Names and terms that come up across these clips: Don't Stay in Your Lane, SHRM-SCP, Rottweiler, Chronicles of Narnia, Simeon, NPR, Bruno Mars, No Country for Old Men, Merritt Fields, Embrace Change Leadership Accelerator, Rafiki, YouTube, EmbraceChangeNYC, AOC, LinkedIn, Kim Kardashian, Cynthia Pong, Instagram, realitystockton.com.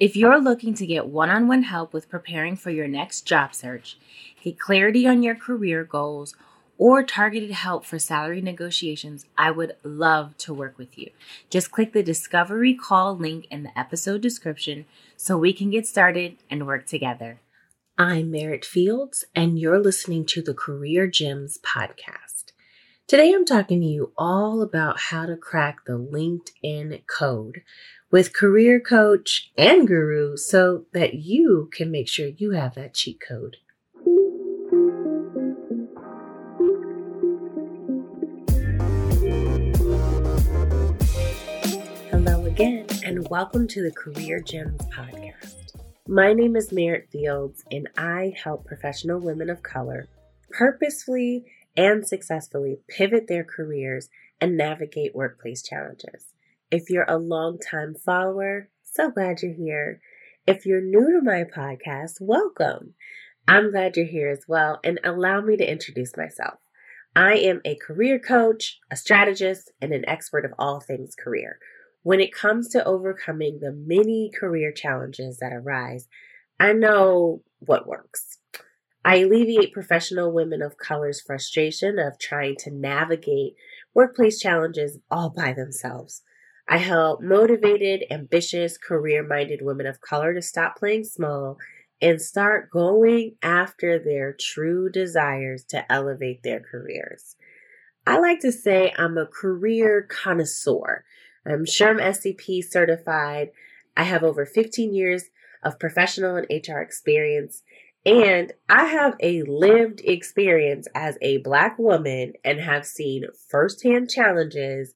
If you're looking to get one-on-one help with preparing for your next job search, get clarity on your career goals, or targeted help for salary negotiations, I would love to work with you. Just click the discovery call link in the episode description so we can get started and work together. I'm Merritt Fields, and you're listening to the Career Gems podcast. Today, I'm talking to you all about how to crack the LinkedIn code with career coach and guru so that you can make sure you have that cheat code. Hello again, and welcome to the Career Gems podcast. My name is Merritt Fields, and I help professional women of color purposefully and successfully pivot their careers and navigate workplace challenges. If you're a longtime follower, so glad you're here. If you're new to my podcast, welcome. I'm glad you're here as well, and allow me to introduce myself. I am a career coach, a strategist, and an expert of all things career. When it comes to overcoming the many career challenges that arise, I know what works. I alleviate professional women of color's frustration of trying to navigate workplace challenges all by themselves. I help motivated, ambitious, career-minded women of color to stop playing small and start going after their true desires to elevate their careers. I like to say I'm a career connoisseur. I'm SHRM-SCP certified. I have over 15 years of professional and HR experience, and I have a lived experience as a Black woman and have seen firsthand challenges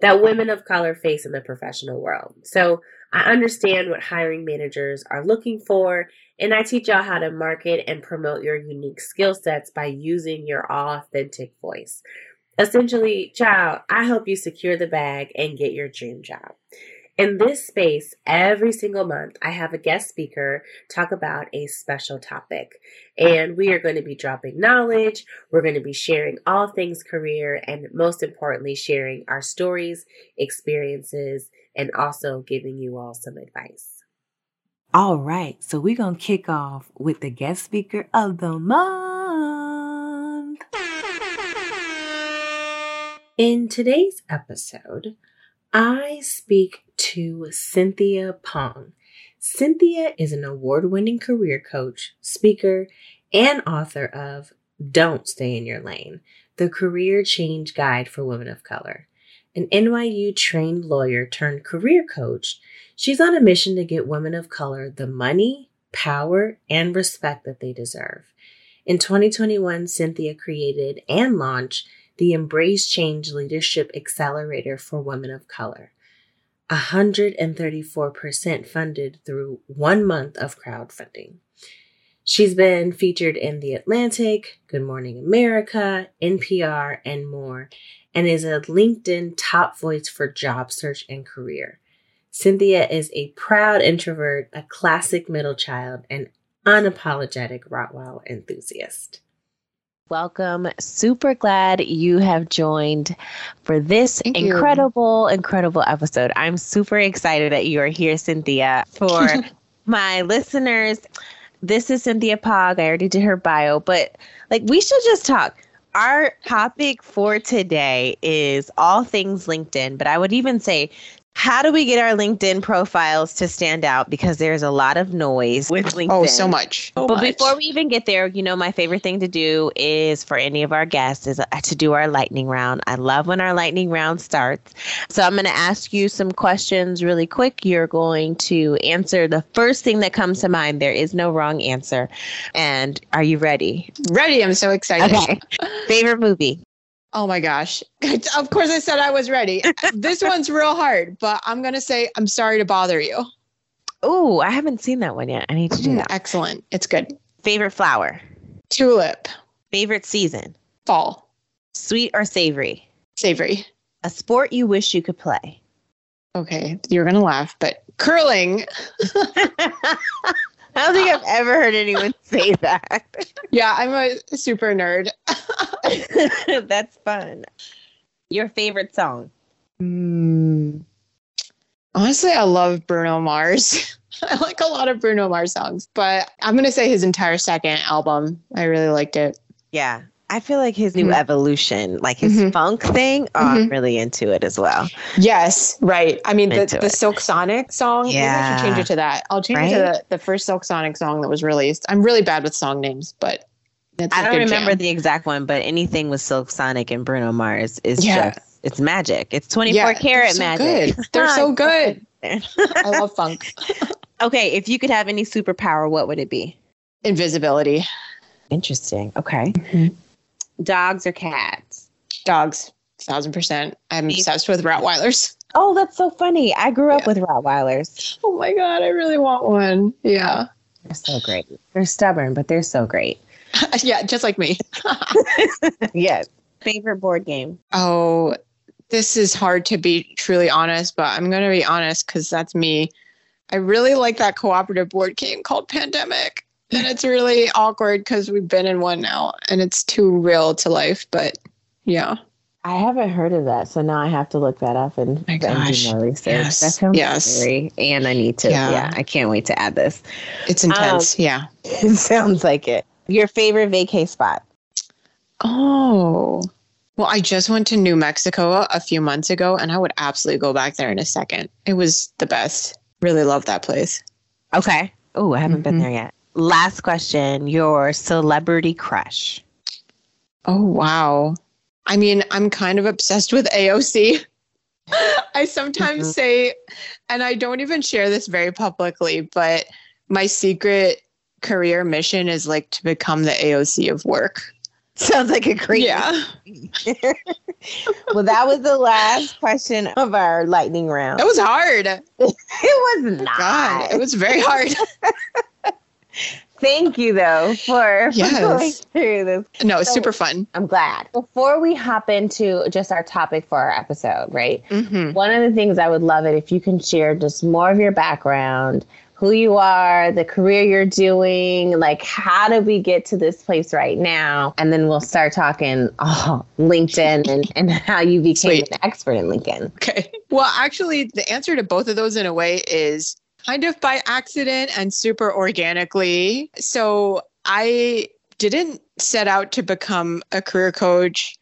that women of color face in the professional world. So I understand what hiring managers are looking for, and I teach y'all how to market and promote your unique skill sets by using your authentic voice. Essentially, child, I help you secure the bag and get your dream job. In this space, every single month, I have a guest speaker talk about a special topic. And we are going to be dropping knowledge, we're going to be sharing all things career, and most importantly, sharing our stories, experiences, and also giving you all some advice. All right, so we're going to kick off with the guest speaker of the month. In today's episode, I speak to Cynthia Pong. Cynthia is an award-winning career coach, speaker, and author of Don't Stay in Your Lane, the Career Change Guide for Women of Color. An NYU-trained lawyer turned career coach, she's on a mission to get women of color the money, power, and respect that they deserve. In 2021, Cynthia created and launched the Embrace Change Leadership Accelerator for Women of Color, 134% funded through 1 month of crowdfunding. She's been featured in The Atlantic, Good Morning America, NPR, and more, and is a LinkedIn top voice for job search and career. Cynthia is a proud introvert, a classic middle child, and unapologetic Rottweiler enthusiast. Welcome. Super glad you have joined for this incredible episode. I'm super excited that you are here, Cynthia. For my listeners, this is Cynthia Pong. I already did her bio, but we should just talk. Our topic for today is all things LinkedIn, but I would even say, how do we get our LinkedIn profiles to stand out? Because there's a lot of noise with LinkedIn. Oh, so much. But before we even get there, my favorite thing to do is for any of our guests is to do our lightning round. I love when our lightning round starts. So I'm going to ask you some questions really quick. You're going to answer the first thing that comes to mind. There is no wrong answer. And are you ready? Ready. I'm so excited. Okay. Favorite movie? Oh my gosh. Of course I said I was ready. This one's real hard, but I'm going to say I'm Sorry to Bother You. Oh, I haven't seen that one yet. I need to do that. Excellent. It's good. Favorite flower? Tulip. Favorite season? Fall. Sweet or savory? Savory. A sport you wish you could play? Okay. You're going to laugh, but curling. I don't think I've ever heard anyone say that. Yeah, I'm a super nerd. That's fun. Your favorite song? Honestly, I love Bruno Mars. I like a lot of Bruno Mars songs, but I'm going to say his entire second album. I really liked it. Yeah. I feel like his new evolution, like his funk thing, I'm really into it as well. Yes, right. I mean, the Silk Sonic song, maybe I should change it to that. I'll change it to the first Silk Sonic song that was released. I'm really bad with song names, but that's I don't remember the exact one, but anything with Silk Sonic and Bruno Mars is just, it's magic. It's 24-karat magic. Good. They're so good. I love funk. Okay, if you could have any superpower, what would it be? Invisibility. Interesting. Okay. Mm-hmm. Dogs or cats? Dogs, 1,000%. I'm obsessed with Rottweilers. Oh, that's so funny. I grew up with Rottweilers. Oh my God, I really want one. Yeah. They're so great. They're stubborn, but they're so great. Yeah, just like me. Yes. Favorite board game? Oh, this is hard to be truly honest, but I'm going to be honest because that's me. I really like that cooperative board game called Pandemic. And it's really awkward because we've been in one now and it's too real to life. But yeah. I haven't heard of that. So now I have to look that up and do more research. Yes. That sounds scary. And I need to. Yeah. I can't wait to add this. It's intense. Yeah. It sounds like it. Your favorite vacay spot? Oh, well, I just went to New Mexico a few months ago and I would absolutely go back there in a second. It was the best. Really love that place. Okay. Oh, I haven't been there yet. Last question, your celebrity crush. Oh, wow. I mean, I'm kind of obsessed with AOC. I sometimes say, and I don't even share this very publicly, but my secret career mission is like to become the AOC of work. Sounds like a great Well, that was the last question of our lightning round. It was hard. It was not. God, it was very hard. Thank you, though, for going through this. No, it's super fun. I'm glad. Before we hop into just our topic for our episode, right? Mm-hmm. One of the things I would love it if you can share just more of your background, who you are, the career you're doing, like how did we get to this place right now? And then we'll start talking LinkedIn and how you became an expert in LinkedIn. Okay. Well, actually, the answer to both of those in a way is kind of by accident and super organically. So I didn't set out to become a career coach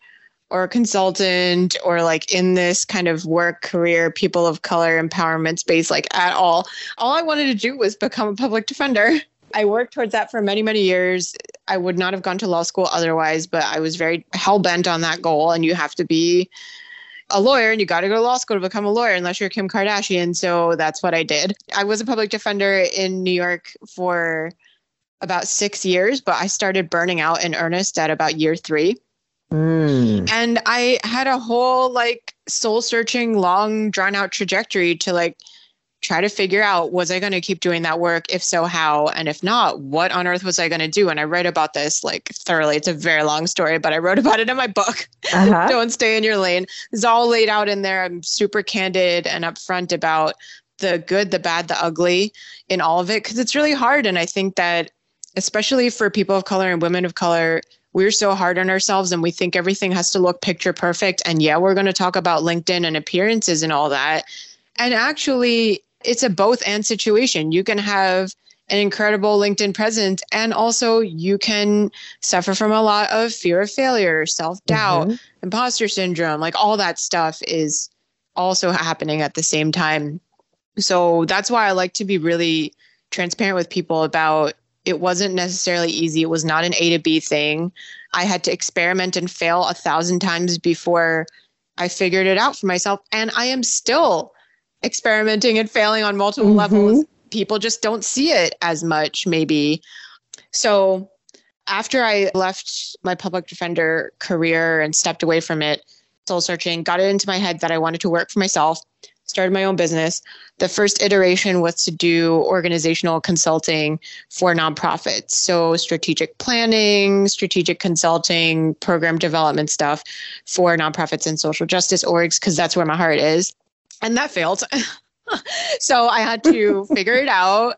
or a consultant or like in this kind of work, career, people of color, empowerment space, like at all. All I wanted to do was become a public defender. I worked towards that for many, many years. I would not have gone to law school otherwise, but I was very hell-bent on that goal. And you have to be a lawyer and you got to go to law school to become a lawyer unless you're Kim Kardashian. So that's what I did. I was a public defender in New York for about 6 years, but I started burning out in earnest at about year 3. And I had a whole like soul searching, long drawn out trajectory to like try to figure out, was I going to keep doing that work? If so, how? And if not, what on earth was I going to do? And I write about this like thoroughly. It's a very long story, but I wrote about it in my book, Don't Stay in Your Lane. It's all laid out in there. I'm super candid and upfront about the good, the bad, the ugly in all of it, because it's really hard. And I think that especially for people of color and women of color, we're so hard on ourselves and we think everything has to look picture perfect. And yeah, we're going to talk about LinkedIn and appearances and all that. And actually, it's a both and situation. You can have an incredible LinkedIn presence and also you can suffer from a lot of fear of failure, self-doubt, imposter syndrome, like all that stuff is also happening at the same time. So that's why I like to be really transparent with people about it wasn't necessarily easy. It was not an A to B thing. I had to experiment and fail 1,000 times before I figured it out for myself. And I am still experimenting and failing on multiple levels. People just don't see it as much, maybe. So after I left my public defender career and stepped away from it, soul searching, got it into my head that I wanted to work for myself, started my own business. The first iteration was to do organizational consulting for nonprofits. So strategic planning, strategic consulting, program development stuff for nonprofits and social justice orgs, because that's where my heart is. And that failed. So I had to figure it out.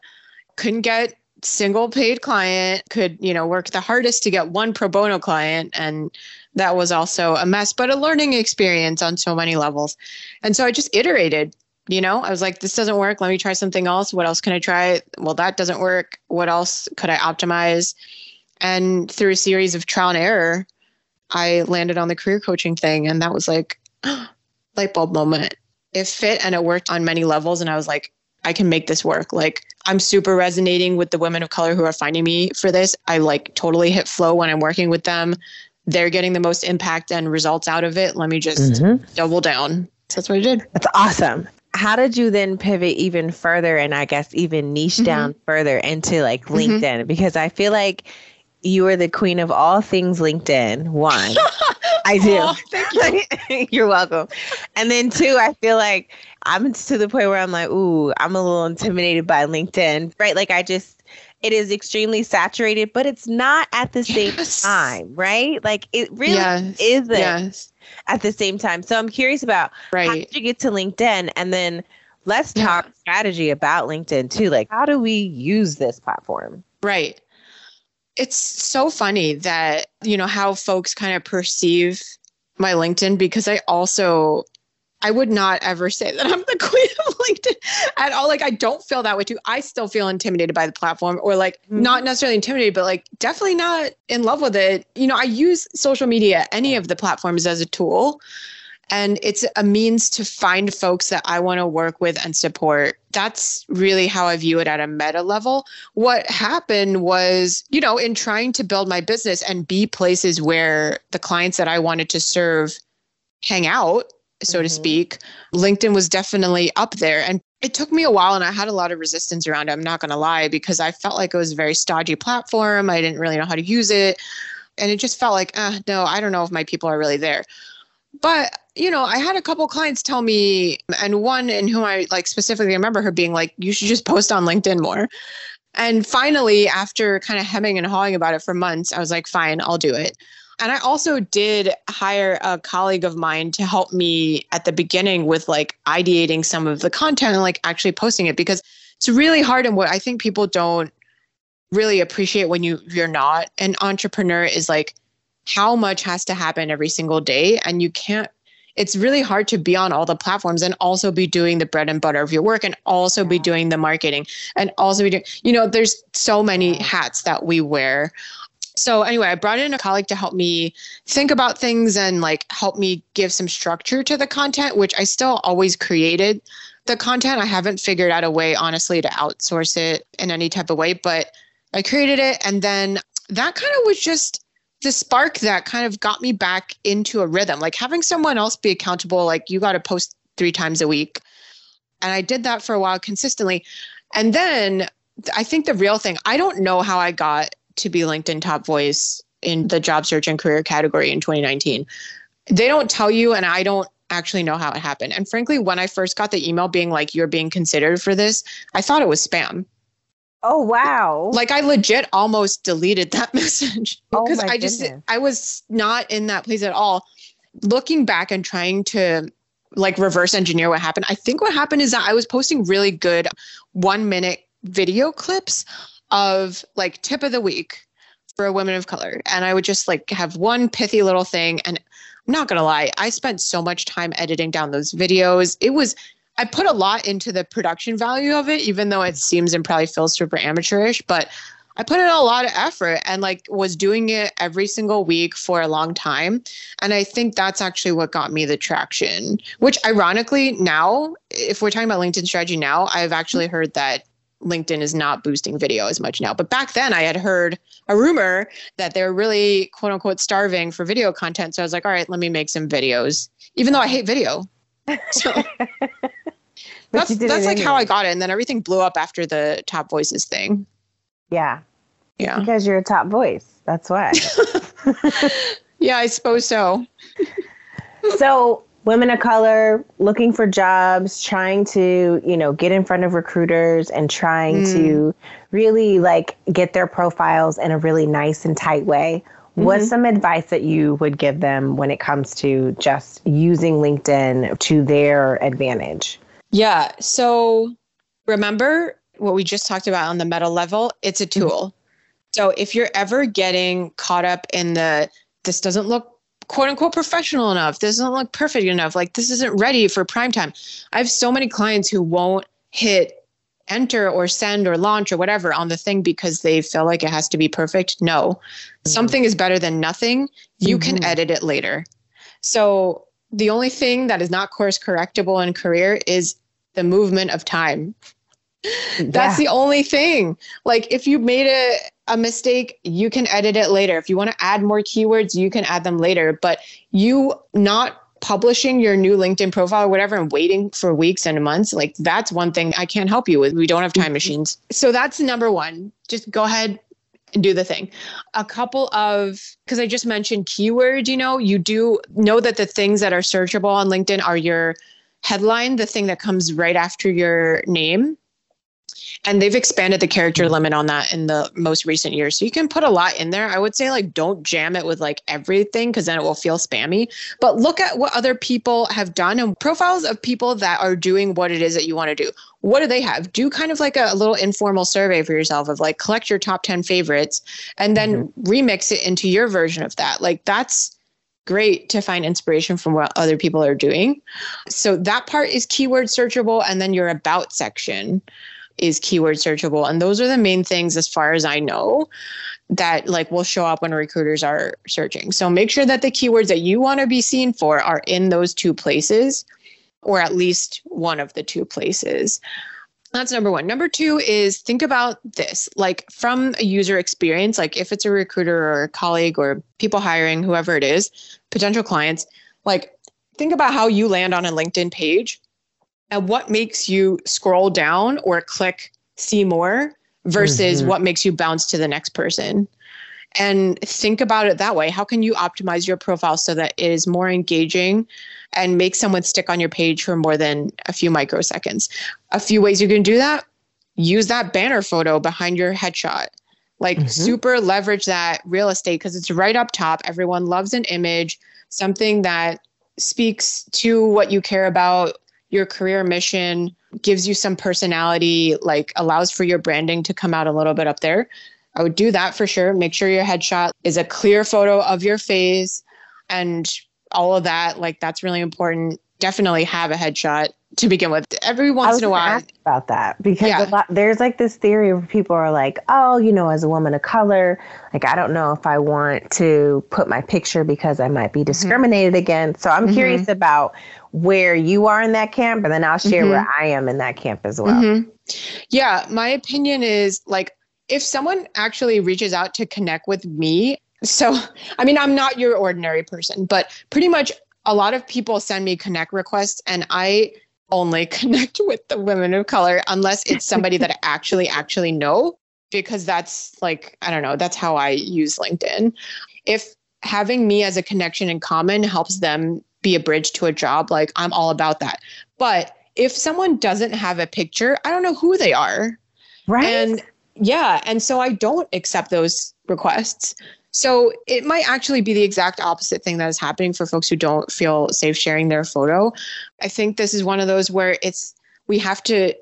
Couldn't get single paid client, could, you know, work the hardest to get one pro bono client. And that was also a mess, but a learning experience on so many levels. And so I just iterated You know, I was like, this doesn't work. Let me try something else. What else can I try? Well, that doesn't work. What else could I optimize? And through a series of trial and error, I landed on the career coaching thing. And that was like, light bulb moment. It fit and it worked on many levels. And I was like, I can make this work. Like, I'm super resonating with the women of color who are finding me for this. I like totally hit flow when I'm working with them. They're getting the most impact and results out of it. Let me just double down. So that's what I did. That's awesome. How did you then pivot even further and I guess even niche down further into like LinkedIn? Because I feel like you are the queen of all things LinkedIn. One, I do. Oh, thank you. You're welcome. And then two, I feel like I'm to the point where I'm like, ooh, I'm a little intimidated by LinkedIn, right? Like it is extremely saturated, but it's not at the same time, right? Like it really isn't. Yes. At the same time. So I'm curious about how did you get to LinkedIn? And then let's talk strategy about LinkedIn too. Like, how do we use this platform? Right. It's so funny that, you know, how folks kind of perceive my LinkedIn, because I would not ever say that I'm the queen of LinkedIn at all. Like, I don't feel that way too. I still feel intimidated by the platform, or like not necessarily intimidated, but like definitely not in love with it. You know, I use social media, any of the platforms, as a tool, and it's a means to find folks that I want to work with and support. That's really how I view it at a meta level. What happened was, you know, in trying to build my business and be places where the clients that I wanted to serve hang out, so to speak, LinkedIn was definitely up there. And it took me a while, and I had a lot of resistance around it, I'm not going to lie, because I felt like it was a very stodgy platform. I didn't really know how to use it. And it just felt like, no, I don't know if my people are really there. But, you know, I had a couple clients tell me, and one in whom I like specifically remember her being like, you should just post on LinkedIn more. And finally, after kind of hemming and hawing about it for months, I was like, fine, I'll do it. And I also did hire a colleague of mine to help me at the beginning with like ideating some of the content and like actually posting it, because it's really hard. And what I think people don't really appreciate when you're not an entrepreneur is like how much has to happen every single day. And you can't, it's really hard to be on all the platforms and also be doing the bread and butter of your work and also be doing the marketing and also be doing, you know, there's so many hats that we wear. So anyway, I brought in a colleague to help me think about things and like help me give some structure to the content, which I still always created the content. I haven't figured out a way, honestly, to outsource it in any type of way, but I created it. And then that kind of was just the spark that kind of got me back into a rhythm, like having someone else be accountable, like you got to post 3 times a week. And I did that for a while consistently. And then I think the real thing, I don't know how I got to be LinkedIn top voice in the job search and career category in 2019. They don't tell you, and I don't actually know how it happened. And frankly, when I first got the email being like, you're being considered for this, I thought it was spam. Oh, wow. Like I legit almost deleted that message because I was not in that place at all. Looking back and trying to like reverse engineer what happened, I think what happened is that I was posting really good 1-minute video clips of like tip of the week for women of color. And I would just like have one pithy little thing. And I'm not going to lie, I spent so much time editing down those videos. I put a lot into the production value of it, even though it seems and probably feels super amateurish, but I put in a lot of effort and like was doing it every single week for a long time. And I think that's actually what got me the traction, which ironically now, if we're talking about LinkedIn strategy now, I've actually heard that LinkedIn is not boosting video as much now. But back then I had heard a rumor that they're really quote unquote starving for video content. So I was like, all right, let me make some videos, even though I hate video. So that's like how I got it. And then everything blew up after the top voices thing. Yeah. Yeah. Because you're a top voice. That's why. Yeah, I suppose so. So women of color looking for jobs, trying to, you know, get in front of recruiters and trying to really like get their profiles in a really nice and tight way. What's some advice that you would give them when it comes to just using LinkedIn to their advantage? Yeah. So remember what we just talked about on the meta level, it's a tool. So if you're ever getting caught up in this doesn't look quote unquote professional enough. This doesn't look perfect enough. Like, this isn't ready for prime time. I have so many clients who won't hit enter or send or launch or whatever on the thing because they feel like it has to be perfect. No, something is better than nothing. You can edit it later. So the only thing that is not course correctable in career is the movement of time. That's the only thing. Like, if you made a mistake, you can edit it later. If you want to add more keywords, you can add them later. But you not publishing your new LinkedIn profile or whatever and waiting for weeks and months, like, that's one thing I can't help you with. We don't have time machines. So that's number one. Just go ahead and do the thing. A couple of, because I just mentioned keywords, you know, you do know that the things that are searchable on LinkedIn are your headline, the thing that comes right after your name. And they've expanded the character limit on that in the most recent years. So you can put a lot in there. I would say, like, don't jam it with like everything, because then it will feel spammy. But look at what other people have done and profiles of people that are doing what it is that you want to do. What do they have? Do kind of like a little informal survey for yourself of like, collect your top 10 favorites and then remix it into your version of that. Like, that's great to find inspiration from what other people are doing. So that part is keyword searchable. And then your about section is keyword searchable. And those are the main things, as far as I know, that like will show up when recruiters are searching. So make sure that the keywords that you want to be seen for are in those two places, or at least one of the two places. That's number one. Number two is, think about this, like, from a user experience, like if it's a recruiter or a colleague or people hiring, whoever it is, potential clients, like, think about how you land on a LinkedIn page. And what makes you scroll down or click see more versus what makes you bounce to the next person? And think about it that way. How can you optimize your profile so that it is more engaging and make someone stick on your page for more than a few microseconds? A few ways you can do that. Use that banner photo behind your headshot. Like, super leverage that real estate, because it's right up top. Everyone loves an image, something that speaks to what you care about, your career mission, gives you some personality, like allows for your branding to come out a little bit up there. I would do that for sure. Make sure your headshot is a clear photo of your face and all of that. Like, that's really important. Definitely have a headshot to begin with. Every once in a while. I was going to ask about that, because there's like this theory where people are like, oh, you know, as a woman of color, like, I don't know if I want to put my picture because I might be discriminated against. So I'm curious about where you are in that camp, and then I'll share where I am in that camp as well. Yeah, my opinion is, like, if someone actually reaches out to connect with me, so, I mean, I'm not your ordinary person, but pretty much a lot of people send me connect requests, and I only connect with the women of color unless it's somebody that I actually know, because that's like, I don't know, that's how I use LinkedIn. If having me as a connection in common helps them be a bridge to a job, like, I'm all about that. But if someone doesn't have a picture, I don't know who they are. Right. And yeah. And so I don't accept those requests. So it might actually be the exact opposite thing that is happening for folks who don't feel safe sharing their photo. I think this is one of those where we have to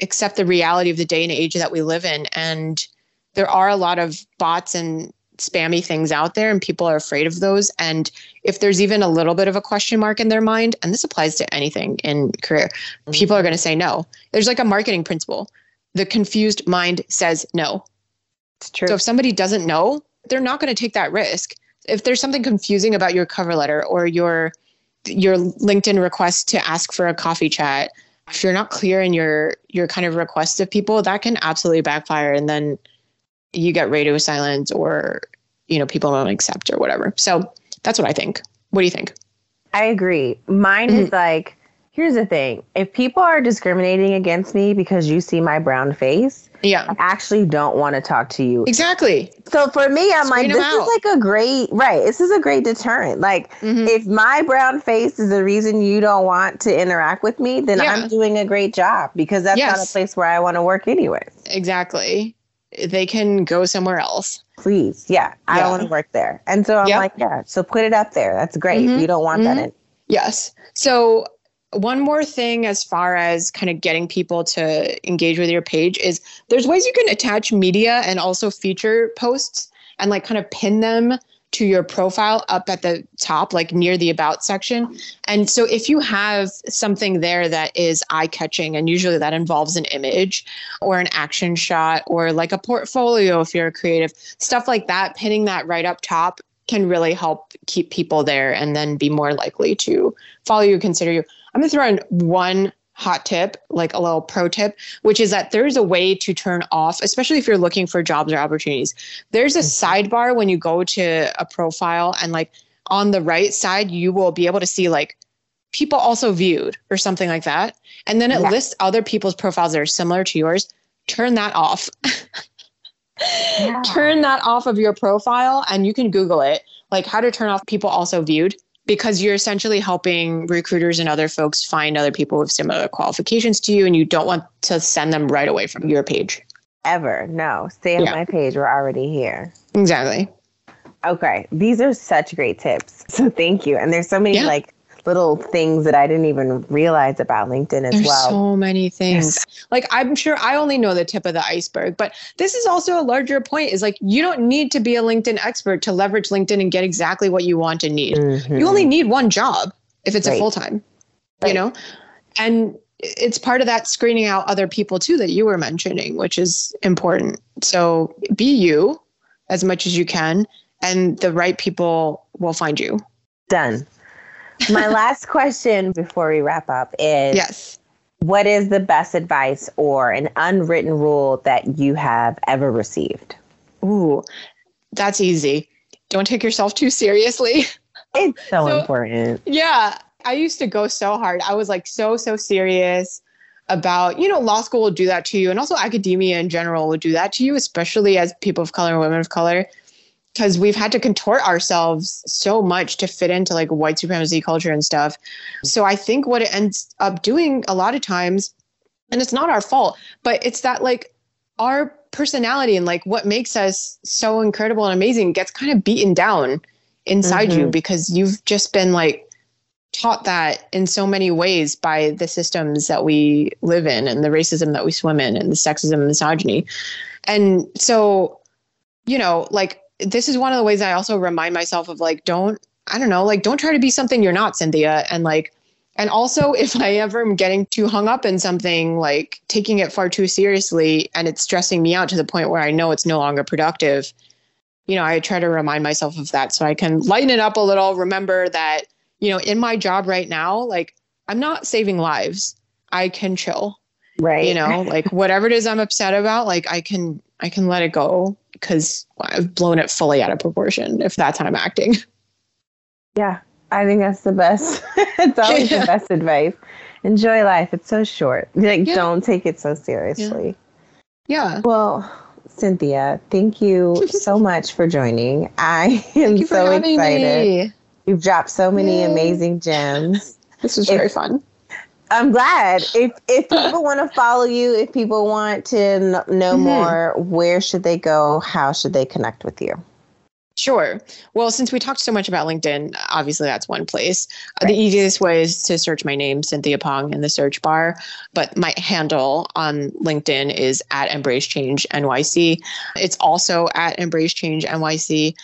accept the reality of the day and age that we live in. And there are a lot of bots and spammy things out there, and people are afraid of those. And if there's even a little bit of a question mark in their mind, and this applies to anything in career, people are going to say no. There's like a marketing principle. The confused mind says no. It's true. So if somebody doesn't know, they're not going to take that risk. If there's something confusing about your cover letter or your LinkedIn request to ask for a coffee chat, if you're not clear in your kind of request of people, that can absolutely backfire. And then you get radio silence, or, you know, people don't accept or whatever. So that's what I think. What do you think? I agree. Mine is like, here's the thing. If people are discriminating against me because you see my brown face, I actually don't want to talk to you. Exactly. So for me, I'm like, this is like a great, right. This is a great deterrent. Like, if my brown face is the reason you don't want to interact with me, then I'm doing a great job, because that's not a place where I want to work anyway. Exactly. They can go somewhere else. Please. Yeah. I don't want to work there. And so I'm like, so put it up there. That's great. You don't want that in. Yes. So one more thing, as far as kind of getting people to engage with your page, is there's ways you can attach media and also feature posts and like kind of pin them to your profile up at the top, like near the about section. And so if you have something there that is eye-catching, and usually that involves an image or an action shot or like a portfolio if you're a creative, stuff like that, pinning that right up top can really help keep people there and then be more likely to follow you, consider you. I'm going to throw in one hot tip, like a little pro tip, which is that there's a way to turn off, especially if you're looking for jobs or opportunities. There's a sidebar when you go to a profile, and like on the right side, you will be able to see like people also viewed or something like that. And then it lists other people's profiles that are similar to yours. Turn that off. Turn that off of your profile, and you can Google it, like how to turn off people also viewed, because you're essentially helping recruiters and other folks find other people with similar qualifications to you, and you don't want to send them right away from your page. Ever. No. Stay on my page. We're already here. Exactly. Okay. These are such great tips. So thank you. And there's so many like little things that I didn't even realize about LinkedIn as well. There's so many things. Like I'm sure I only know the tip of the iceberg, but this is also a larger point, is like you don't need to be a LinkedIn expert to leverage LinkedIn and get exactly what you want and need. You only need one job if it's a full-time, you know? And it's part of that screening out other people too that you were mentioning, which is important. So be you as much as you can, and the right people will find you. Done. My last question before we wrap up is, what is the best advice or an unwritten rule that you have ever received? Ooh, that's easy. Don't take yourself too seriously. It's so important. Yeah. I used to go so hard. I was like so serious about, you know, law school will do that to you. And also academia in general would do that to you, especially as people of color and women of color, because we've had to contort ourselves so much to fit into like white supremacy culture and stuff. So I think what it ends up doing a lot of times, and it's not our fault, but it's that like our personality and like what makes us so incredible and amazing gets kind of beaten down inside you, because you've just been like taught that in so many ways by the systems that we live in and the racism that we swim in and the sexism and misogyny. And so, you know, like, this is one of the ways I also remind myself of like, don't try to be something you're not, Cynthia. And like, and also if I ever am getting too hung up in something, like taking it far too seriously and it's stressing me out to the point where I know it's no longer productive, you know, I try to remind myself of that so I can lighten it up a little. Remember that, you know, in my job right now, like I'm not saving lives. I can chill, right? You know, like whatever it is I'm upset about, like I can let it go, because I've blown it fully out of proportion if that's how I'm acting. Yeah, I think that's the best. It's always the best advice. Enjoy life. It's so short. Like, don't take it so seriously. Yeah. Well, Cynthia, thank you so much for joining. I am so excited. You've dropped so many amazing gems. This was very fun. I'm glad. If people want to follow you, if people want to know more, where should they go? How should they connect with you? Sure. Well, since we talked so much about LinkedIn, obviously that's one place. Right. The easiest way is to search my name, Cynthia Pong, in the search bar. But my handle on LinkedIn is @EmbraceChangeNYC. It's also @EmbraceChangeNYC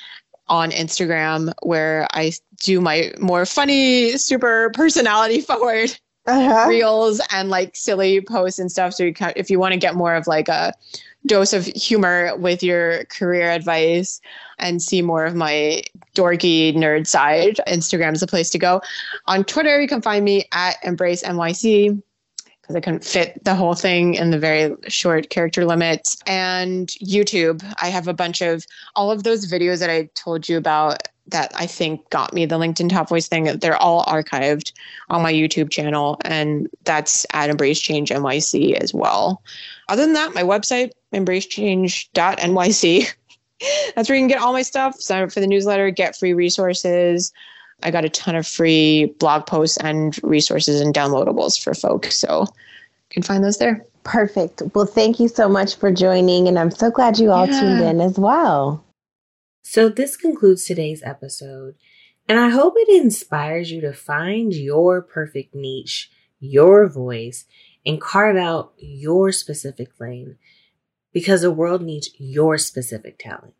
on Instagram, where I do my more funny, super personality forward reels and like silly posts and stuff. So if you want to get more of like a dose of humor with your career advice and see more of my dorky nerd side, Instagram's the place to go. On Twitter, you can find me @EmbraceNYC, because I couldn't fit the whole thing in the very short character limits. And YouTube, I have a bunch of all of those videos that I told you about that I think got me the LinkedIn Top Voice thing. They're all archived on my YouTube channel, and that's @EmbraceChangeNYC as well. Other than that, my website, EmbraceChange.NYC. That's where you can get all my stuff. Sign up for the newsletter, get free resources. I got a ton of free blog posts and resources and downloadables for folks. So you can find those there. Perfect. Well, thank you so much for joining, and I'm so glad you all tuned in as well. So this concludes today's episode, and I hope it inspires you to find your perfect niche, your voice, and carve out your specific lane, because the world needs your specific talent.